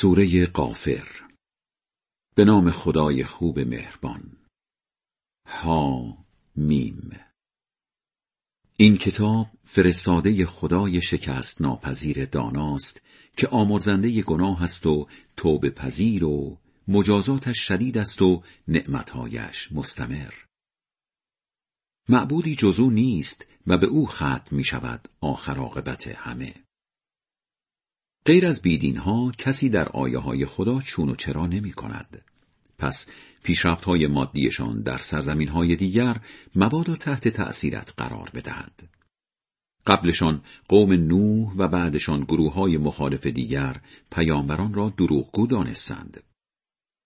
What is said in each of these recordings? سوره غافر. به نام خدای خوب مهربان. حم. این کتاب فرستاده خدای شکست ناپذیر داناست که آمرزنده گناه است و توبه پذیر و مجازاتش شدید است و نعمتهایش مستمر. معبودی جز او نیست و به او ختم می شود آخر عاقبت همه. غیر از بیدین ها کسی در آیه های خدا چون و چرا نمی کند. پس پیشرفت های مادیشان در سرزمین های دیگر مبادا تحت تأثیرت قرار بدهد. قبلشان قوم نوح و بعدشان گروه های مخالف دیگر پیامبران را دروغگو دانستند.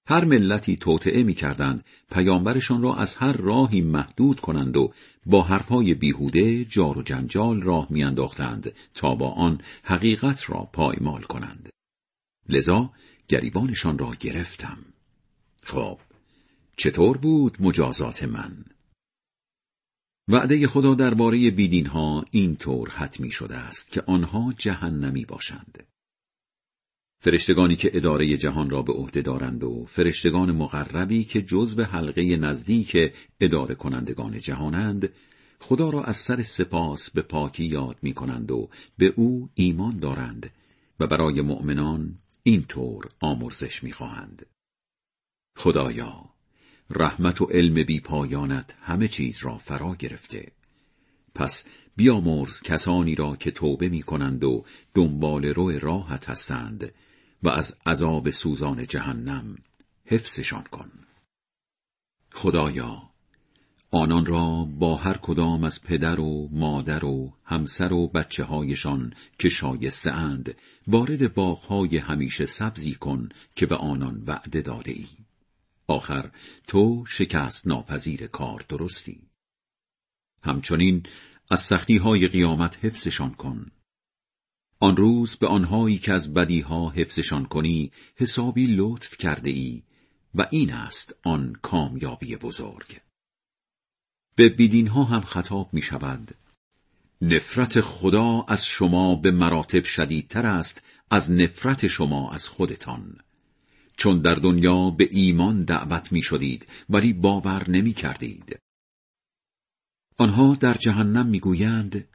هر ملتی توطئه می کردند پیامبرشان را از هر راهی محدود کنند و با حرفهای بیهوده جار و جنجال راه می انداختند تا با آن حقیقت را پایمال کنند. لذا گریبانشان را گرفتم. خب چطور بود مجازات من؟ وعده خدا درباره بیدین ها این طور حتمی شده است که آنها جهنمی باشند. فرشتگانی که اداره جهان را به عهده دارند و فرشتگان مقربی که جزو حلقه نزدیک اداره کنندگان جهانند، خدا را از سر سپاس به پاکی یاد می کنند و به او ایمان دارند و برای مؤمنان این طور آمرزش می خواهند. خدایا، رحمت و علم بی پایانت همه چیز را فرا گرفته، پس بیامرز کسانی را که توبه می کنند و دنبال رو راحت هستند و از عذاب سوزان جهنم حفظشان کن. خدایا، آنان را با هر کدام از پدر و مادر و همسر و بچه هایشان که شایسته اند وارد باغ‌های همیشه سبزی کن که به آنان وعده داده ای. آخر تو شکست ناپذیر کار درستی. همچنین از سختی‌های قیامت حفظشان کن. آن روز به آنهایی که از بدیها حفظشان کنی حسابی لطف کرده ای و این است آن کامیابی بزرگ. به بیدین‌ها هم خطاب می شود. نفرت خدا از شما به مراتب شدیدتر است از نفرت شما از خودتان. چون در دنیا به ایمان دعوت می شدید ولی باور نمی کردید. آنها در جهنم می گویند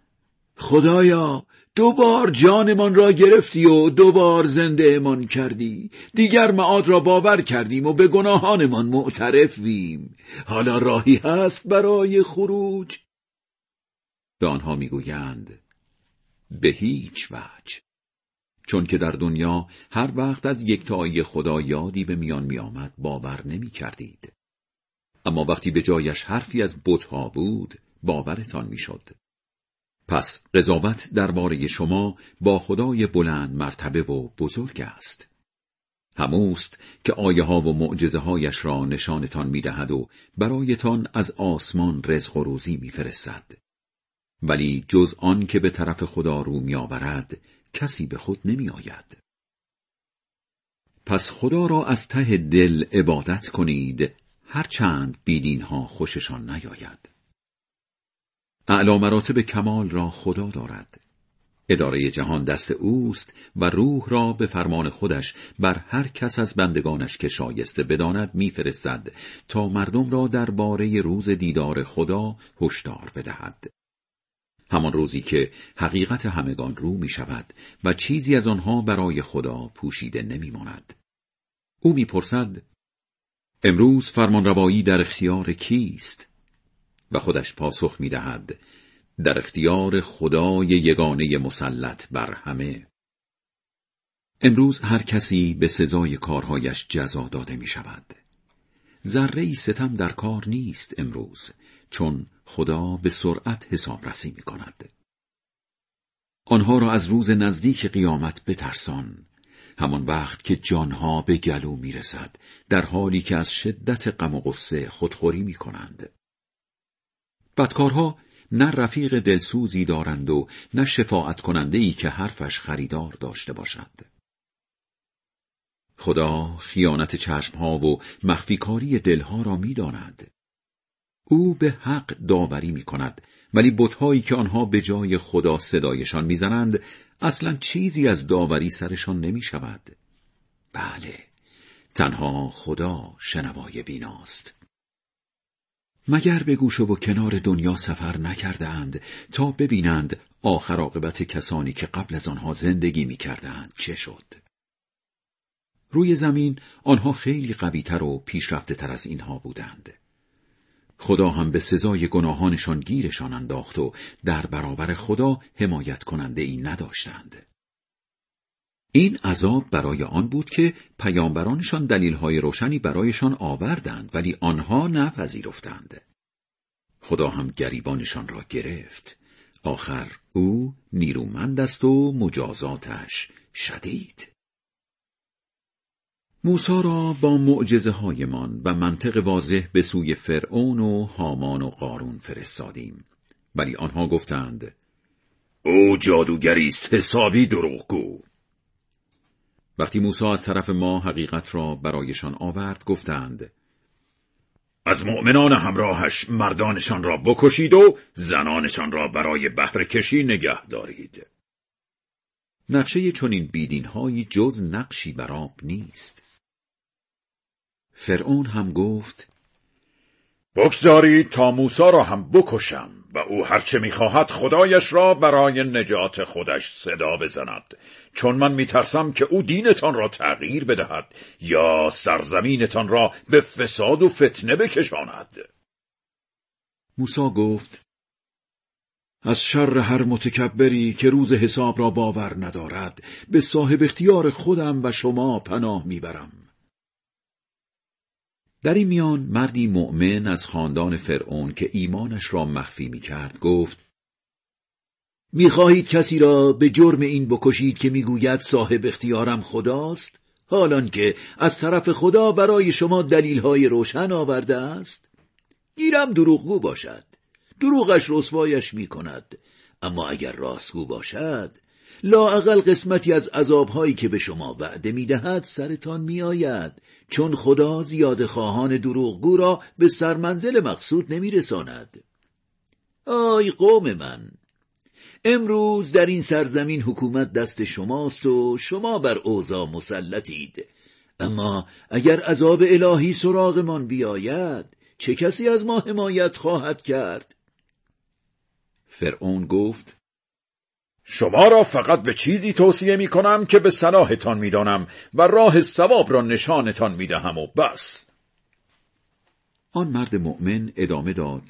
خدایا، دوبار جانمان را گرفتی و دوبار زنده امان کردی، دیگر معاد را باور کردیم و به گناهانمان معترفیم، حالا راهی هست برای خروج؟ به آنها می گویند به هیچ وجه، چون که در دنیا هر وقت از یکتایی خدا یادی به میان می آمد باور نمی کردید، اما وقتی به جایش حرفی از بت‌ها بود باورتان میشد. پس قضاوت درباره شما با خدای بلند مرتبه و بزرگ است. هموست که آیه ها و معجزه هایش را نشانتان میدهد و برایتان از آسمان رزق و روزی میفرستد. ولی جز آن که به طرف خدا رو میآورد کسی به خود نمی آید. پس خدا را از ته دل عبادت کنید، هرچند بیدین ها خوششان نیاید. اعلی مراتب کمال را خدا دارد. اداره جهان دست اوست و روح را به فرمان خودش بر هر کس از بندگانش که شایسته بداند میفرستد تا مردم را درباره روز دیدار خدا هشدار بدهد. همان روزی که حقیقت همگان رو می شود و چیزی از آنها برای خدا پوشیده نمی ماند. او می پرسد امروز فرمانروایی در اختیار کیست؟ و خودش پاسخ می دهد در اختیار خدای یگانه مسلط بر همه. امروز هر کسی به سزای کارهایش جزا داده می شود. ذره‌ای ستم در کار نیست امروز، چون خدا به سرعت حسابرسی می کند. آنها را از روز نزدیک قیامت بترسان، همان وقت که جانها به گلو می رسد در حالی که از شدت غم و غصه خودخوری می کنند. بدکارها نه رفیق دلسوزی دارند و نه شفاعت کننده‌ای که حرفش خریدار داشته باشد. خدا خیانت چشمها و مخفیکاری دلها را می داند. او به حق داوری می کند، ولی بت‌هایی که آنها به جای خدا صدایشان می زنند، اصلا چیزی از داوری سرشان نمی شود. بله، تنها خدا شنوای بیناست. مگر به گوشه و کنار دنیا سفر نکردند تا ببینند آخر عاقبت کسانی که قبل از آنها زندگی می کردند چه شد؟ روی زمین آنها خیلی قوی‌تر و پیشرفته‌تر از اینها بودند. خدا هم به سزای گناهانشان گیرشان انداخت و در برابر خدا حمایت کننده ای نداشتند. این عذاب برای آن بود که پیامبرانشان دلیل‌های روشنی برایشان آوردند ولی آنها نپذیرفتند. خدا هم گریبانشان را گرفت. آخر او نیرومند است و مجازاتش شدید. موسی را با معجزه‌هایمان و منطق واضح به سوی فرعون و هامان و قارون فرستادیم. ولی آنها گفتند او جادوگری است، حسابی دروغگو. وقتی موسی از طرف ما حقیقت را برایشان آورد گفتند از مؤمنان همراهش مردانشان را بکشید و زنانشان را برای بهره کشی نگه دارید. نقشه چنین بیدین‌هایی جز نقشی بر آب نیست. فرعون هم گفت بگذارید تا موسی را هم بکشم و او هرچه می‌خواهد خدایش را برای نجات خودش صدا بزند، چون من می‌ترسم که او دینتان را تغییر بدهد یا سرزمینتان را به فساد و فتنه بکشاند. موسی گفت از شر هر متکبری که روز حساب را باور ندارد به صاحب اختیار خودم و شما پناه میبرم. در این میان مردی مؤمن از خاندان فرعون که ایمانش را مخفی میکرد گفت میخواهید کسی را به جرم این بکشید که میگوید صاحب اختیارم خداست، حالان که از طرف خدا برای شما دلیل‌های روشن آورده است؟ گیرم دروغگو باشد، دروغش رسوایش می کند. اما اگر راستگو باشد، لااقل قسمتی از عذابهایی که به شما وعده می دهد سرتان می آید، چون خدا زیاد خواهان دروغگو را به سرمنزل مقصود نمی رساند. آی قوم من، امروز در این سرزمین حکومت دست شماست و شما بر اوضاع مسلطید. اما اگر عذاب الهی سراغمان بیاید، چه کسی از ما حمایت خواهد کرد؟ فرعون گفت شما را فقط به چیزی توصیه می کنم که به صلاحتان می دانم و راه ثواب را نشانتان می دهم و بس. آن مرد مؤمن ادامه داد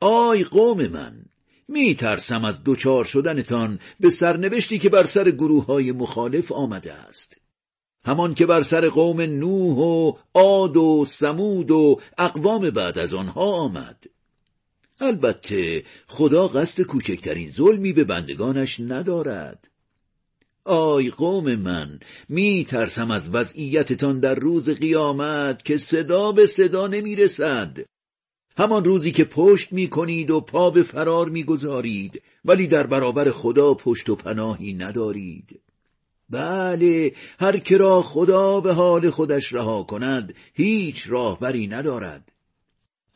آی قوم من، می ترسم از دوچار شدنتان به سرنوشتی که بر سر گروه های مخالف آمده است، همان که بر سر قوم نوح و عاد و ثمود و اقوام بعد از آنها آمد. البته خدا قصد کوچکترین ظلمی به بندگانش ندارد. آی قوم من، می ترسم از وضعیتتان در روز قیامت که صدا به صدا نمی رسد. همان روزی که پشت می کنید و پا به فرار می گذارید ولی در برابر خدا پشت و پناهی ندارید. بله، هر که را خدا به حال خودش رها کند هیچ راهبری ندارد.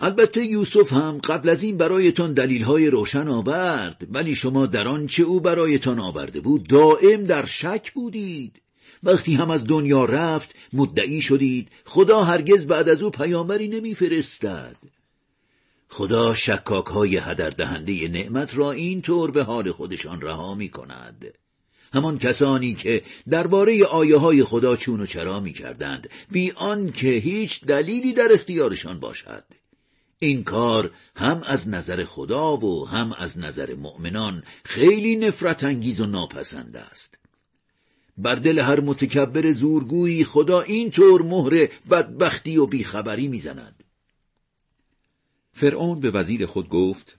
البته یوسف هم قبل از این برایتان دلیل‌های روشن آورد ولی شما در آن چه او برایتان آورده بود دائم در شک بودید. وقتی هم از دنیا رفت مدعی شدید خدا هرگز بعد از او پیامبری نمی‌فرستد. خدا شکاک‌های هدردهنده نعمت را این طور به حال خودشان رها می‌کند. همان کسانی که درباره آیه‌های خدا چون و چرا می‌کردند بی آنکه هیچ دلیلی در اختیارشان باشد. این کار هم از نظر خدا و هم از نظر مؤمنان خیلی نفرت انگیز و ناپسند است. بر دل هر متکبر زورگویی خدا این طور مهر بدبختی و بیخبری می‌زند. فرعون به وزیر خود گفت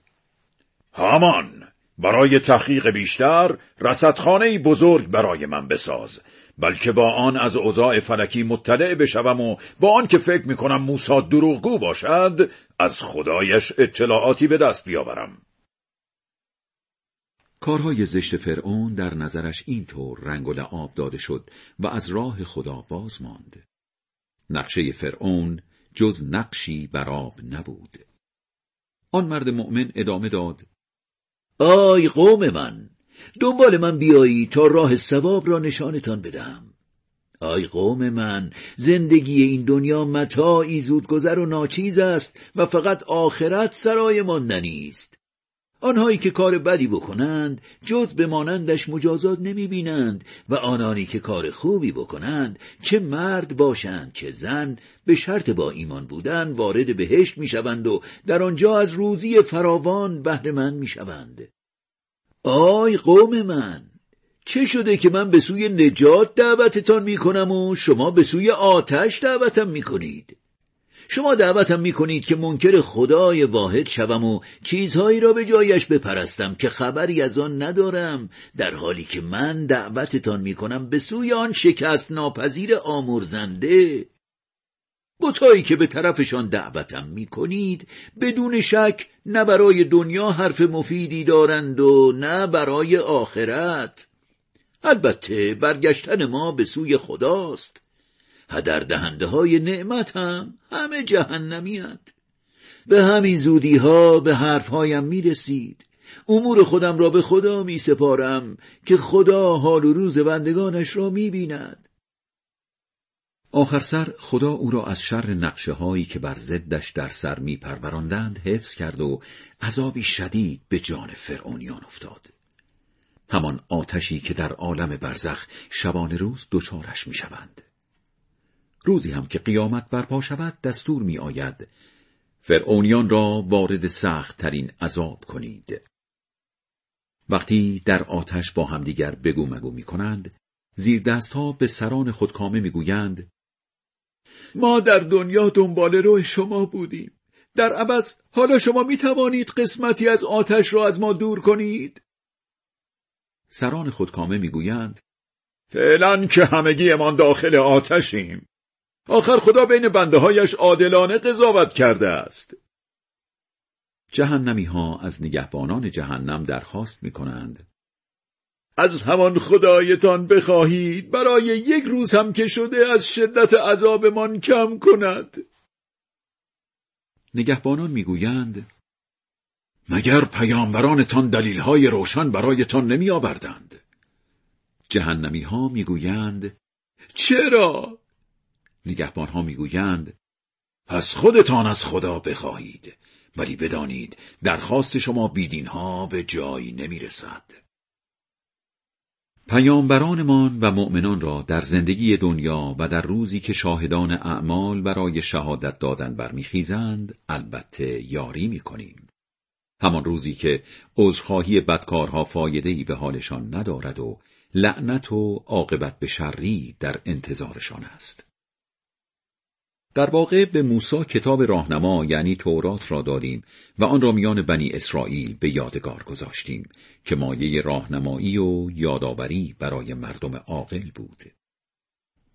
هامان، برای تحقیق بیشتر رصدخانه‌ای بزرگ برای من بساز، بلکه با آن از اوضاع فلکی مطلع بشوم و با آن که فکر می‌کنم موسی دروغگو باشد از خدایش اطلاعاتی به دست بیاورم. کارهای زشت فرعون در نظرش اینطور رنگ و لعاب داده شد و از راه خدا باز ماند. نقشه فرعون جز نقشی بر آب نبود. آن مرد مؤمن ادامه داد آی قوم من، دنبال من بیایی تا راه ثواب را نشانتان بدهم. ای قوم من، زندگی این دنیا متاعی زودگذر و ناچیز است و فقط آخرت سرای ماندنی است. آنهایی که کار بدی بکنند جز به مانندش مجازات نمی بینند و آنانی که کار خوبی بکنند، چه مرد باشند چه زن، به شرط با ایمان بودن وارد بهشت می شوند و در آنجا از روزی فراوان بهره‌مند می شوند. آی قوم من، چه شده که من به سوی نجات دعوتتان می کنم و شما به سوی آتش دعوتم می کنید؟ شما دعوتم می کنید که منکر خدای واحد شوم و چیزهایی را به جایش بپرستم که خبری از آن ندارم، در حالی که من دعوتتان می کنم به سوی آن شکست ناپذیر آمرزنده. بت‌هایی که به طرفشان دعوتم می کنید بدون شک نه برای دنیا حرف مفیدی دارند و نه برای آخرت. البته برگشتن ما به سوی خداست. هدر دهنده های نعمت هم همه جهنمی هست. به همین زودی ها به حرف هایم می رسید. امور خودم را به خدا می سپارم که خدا حال و روز بندگانش را می بیند. آخر سر خدا او را از شر نقشه هایی که بر ضدش در سر می پروراندند حفظ کرد و عذابی شدید به جان فرعونیان افتاد. همان آتشی که در عالم برزخ شبانه روز دوچارش می شوند. روزی هم که قیامت برپا شود دستور می آید فرعونیان را وارد سخت ترین عذاب کنید. وقتی در آتش با همدیگر بگو مگو می کنند، زیر دست ها به سران خودکامه می گویند ما در دنیا دنبال روی شما بودیم، در عوض حالا شما می توانید قسمتی از آتش را از ما دور کنید؟ سران خودکامه می گویند فعلاً که همگی امان داخل آتشیم. آخر خدا بین بنده‌هایش عادلانه قضاوت کرده است. جهنمی ها از نگهبانان جهنم درخواست می کنند از همان خدایتان بخواهید برای یک روز هم که شده از شدت عذابمان کم کند. نگهبانان می گویند مگر پیامبرانتان دلیل‌های روشن برایتان نمی آوردند؟ جهنمی ها می گویند چرا؟ نگهبان ها می گویند پس خودتان از خدا بخواهید، ولی بدانید درخواست شما بیدین ها به جایی نمی رسد. پیامبرانمان و مؤمنان را در زندگی دنیا و در روزی که شاهدان اعمال برای شهادت دادن برمیخیزند البته یاری می کنیم. همان روزی که عذرخواهی بدکارها فایده‌ای به حالشان ندارد و لعنت و عاقبت به شری در انتظارشان است. در واقع به موسی کتاب راهنما یعنی تورات را دادیم و آن را میان بنی اسرائیل به یادگار گذاشتیم که مایه راهنمایی و یادآوری برای مردم عاقل بود.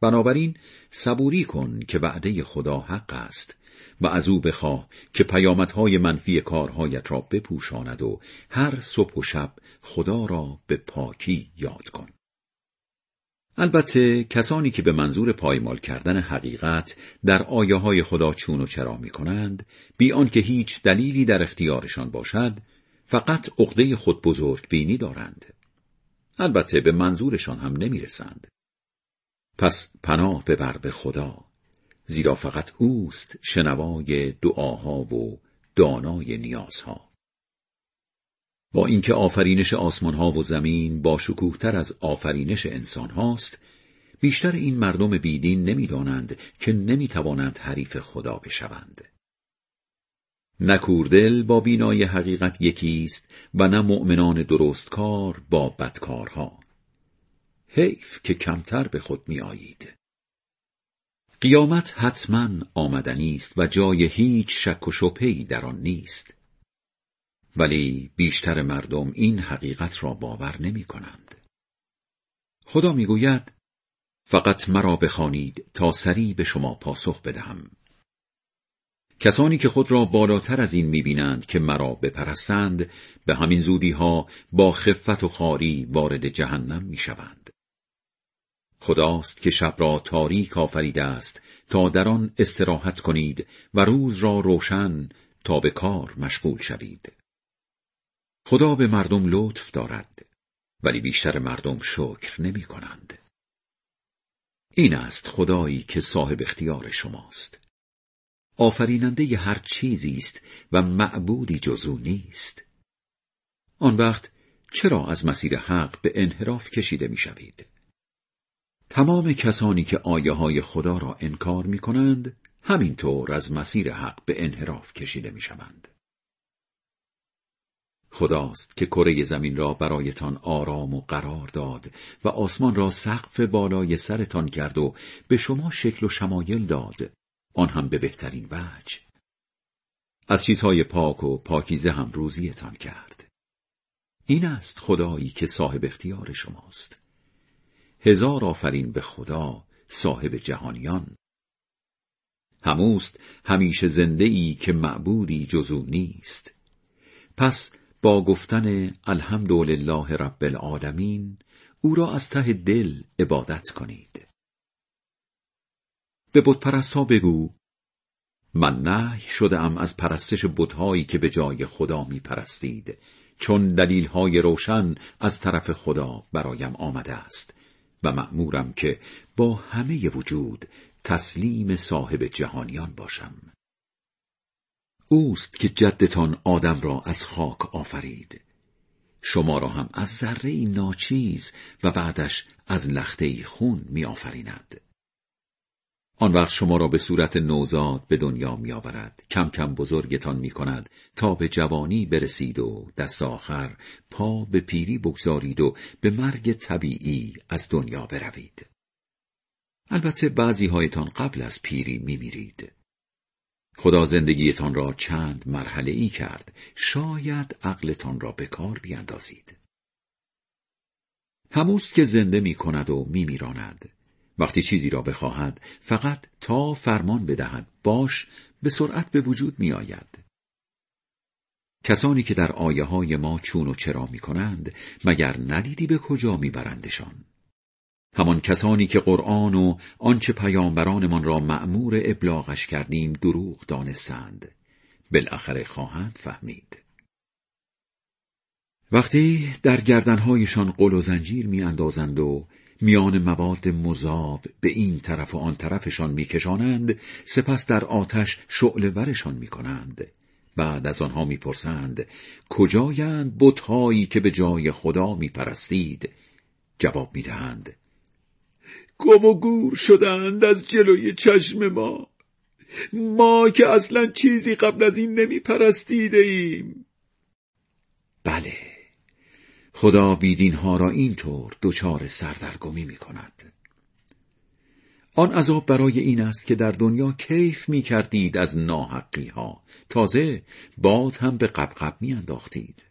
بنابراین صبوری کن که وعده خدا حق است و از او بخواه که پیامدهای منفی کارهایت را بپوشاند و هر صبح و شب خدا را به پاکی یاد کن. البته کسانی که به منظور پایمال کردن حقیقت در آیه های خدا چون و چرا می کنند بی آنکه هیچ دلیلی در اختیارشان باشد فقط عقده خود بزرگ بینی دارند. البته به منظورشان هم نمی رسند. پس پناه ببر به خدا، زیرا فقط اوست شنوای دعاها و دانای نیازها. با اینکه آفرینش آسمانها و زمین با شکوه‌تر از آفرینش انسان هاست، بیشتر این مردم بیدین نمی‌دانند که نمی‌توانند حریف خدا بشوند. نه کوردل با بینای حقیقت یکیست و نه مؤمنان درستکار با بدکارها. حیف که کمتر به خود می‌آیید. قیامت حتماً آمدنی است و جای هیچ شک و شبهه‌ای در آن نیست. ولی بیشتر مردم این حقیقت را باور نمی کنند. خدا می گوید فقط مرا بخوانید تا سریع به شما پاسخ بدهم. کسانی که خود را بالاتر از این می بینند که مرا بپرستند به همین زودی ها با خفت و خواری وارد جهنم می شوند. خداست که شب را تاریک آفریده است تا در آن استراحت کنید و روز را روشن تا به کار مشغول شوید. خدا به مردم لطف دارد، ولی بیشتر مردم شکر نمی کنند. این است خدایی که صاحب اختیار شماست. آفریننده ی هر چیزی است و معبودی جز او نیست. آن وقت چرا از مسیر حق به انحراف کشیده می‌شوید؟ تمام کسانی که آیه‌های خدا را انکار می‌کنند، همینطور از مسیر حق به انحراف کشیده می‌شوند. خداست که کره زمین را برایتان آرام و قرار داد و آسمان را سقف بالای سرتان کرد و به شما شکل و شمایل داد، آن هم به بهترین وجه. از چیزهای پاک و پاکیزه هم روزیتان کرد. این است خدایی که صاحب اختیار شماست. هزار آفرین به خدا صاحب جهانیان. هموست همیشه زنده‌ای که معبودی جز او نیست. پس با گفتن الحمدلله رب العالمین او را از ته دل عبادت کنید. به بت پرست‌ها بگو: من نهی شده ام از پرستش بت‌هایی که به جای خدا می پرستید، چون دلیل‌های روشن از طرف خدا برایم آمده است و مأمورم که با همه وجود تسلیم صاحب جهانیان باشم. اوست که جدتان آدم را از خاک آفرید، شما را هم از ذره‌ای ناچیز و بعدش از لخته‌ای خون می آفریند. آن وقت شما را به صورت نوزاد به دنیا می آورد، کم کم بزرگتان می کند تا به جوانی برسید و دست آخر پا به پیری بگذارید و به مرگ طبیعی از دنیا بروید. البته بعضی هایتان قبل از پیری می میرید. خدا زندگیتان را چند مرحله ای کرد، شاید عقلتان را به کار بیاندازید. هموست که زنده می کند و می میراند. وقتی چیزی را بخواهد فقط تا فرمان بدهد باش، به سرعت به وجود می آید. کسانی که در آیه های ما چون و چرا می کنند، مگر ندیدی به کجا می برندشان؟ همان کسانی که قرآن و آنچه پیامبرانمان را مأمور ابلاغش کردیم دروغ دانستند، بالاخره خواهند فهمید. وقتی در گردنهایشان قل و زنجیر می اندازند و میان مواد مذاب به این طرف و آن طرفشان میکشانند، سپس در آتش شعله ورشان میکنند. بعد از آنها میپرسند: کجایند بت‌هایی که به جای خدا میپرستید؟ جواب میدهند: گم و گور شدند از جلوی چشم ما که اصلا چیزی قبل از این نمیپرستیده ایم. بله، خدا بیدین ها را اینطور دچار سردرگمی می کند. آن عذاب برای این است که در دنیا کیف می کردید از ناحقی ها، تازه باد هم به قبقب می انداختید.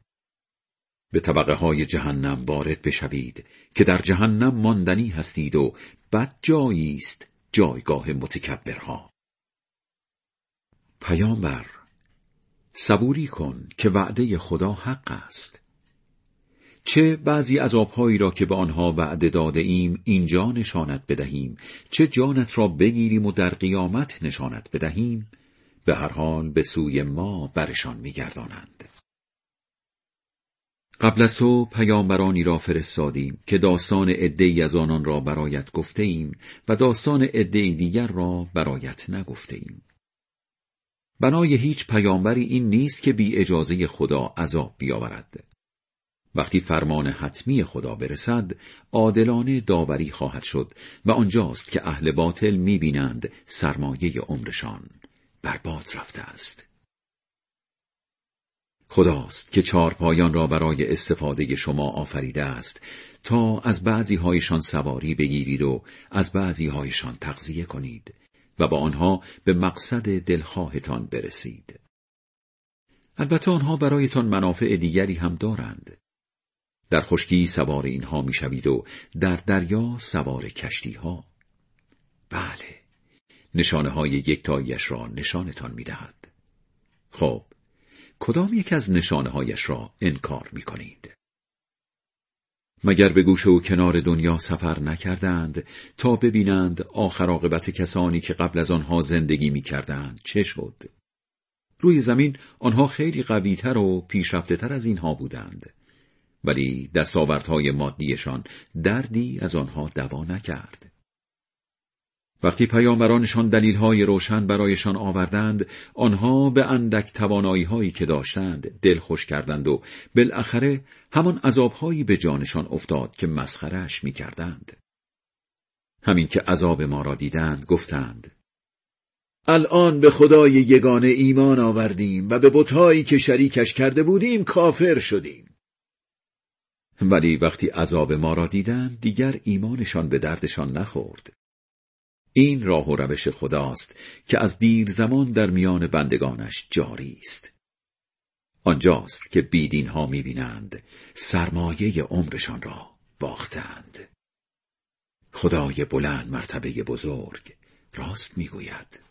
به طبقه های جهنم وارد بشوید که در جهنم ماندنی هستید و بد جایی است جایگاه متکبرها. پیامبر، صبوری کن که وعده خدا حق است. چه بعضی عذابهایی را که به آنها وعده داده ایم اینجا نشانت بدهیم، چه جانت را بگیریم و در قیامت نشانت بدهیم، به هر حال به سوی ما برشان می‌گردانند. قبل از تو پیامبرانی را فرستادیم که داستان عده‌ای از آنان را برایت گفته ایم و داستان عده‌ای دیگر را برایت نگفته ایم. بنای هیچ پیامبری این نیست که بی اجازه خدا عذاب بیاورد. وقتی فرمان حتمی خدا برسد، عادلانه داوری خواهد شد و آنجاست که اهل باطل می‌بینند سرمایه عمرشان برباد رفته است. خداست که چارپایان را برای استفاده شما آفریده است تا از بعضی هایشان سواری بگیرید و از بعضی هایشان تغذیه کنید و با آنها به مقصد دلخواهتان برسید. البته آنها برایتان منافع دیگری هم دارند. در خشکی سوار اینها میشوید و در دریا سوار کشتی ها. بله، نشانه های یکتایی‌اش را نشانتان میدهد. خب، کدام یک از نشانه هایش را انکار میکنید؟ مگر به گوشه و کنار دنیا سفر نکردند تا ببینند آخر عاقبت کسانی که قبل از آنها زندگی میکردند چه شد؟ روی زمین آنها خیلی قوی‌تر و پیشرفته‌تر از اینها بودند، ولی دستاوردهای مادیشان دردی از آنها دوا نکرد. وقتی پیامبرانشان دلیل‌های روشن برایشان آوردند، آنها به اندک توانایی‌هایی که داشتند دلخوش کردند و بالاخره همان عذاب‌هایی به جانشان افتاد که مسخره‌اش می‌کردند. همین که عذاب ما را دیدند گفتند: الان به خدای یگانه ایمان آوردیم و به بت‌هایی که شریکش کرده بودیم کافر شدیم. ولی وقتی عذاب ما را دیدند دیگر ایمانشان به دردشان نخورد. این راه و روش خداست که از دیر زمان در میان بندگانش جاری است. آنجاست که بیدین ها می بینند سرمایه عمرشان را باختند. خدای بلند مرتبه بزرگ راست می گوید.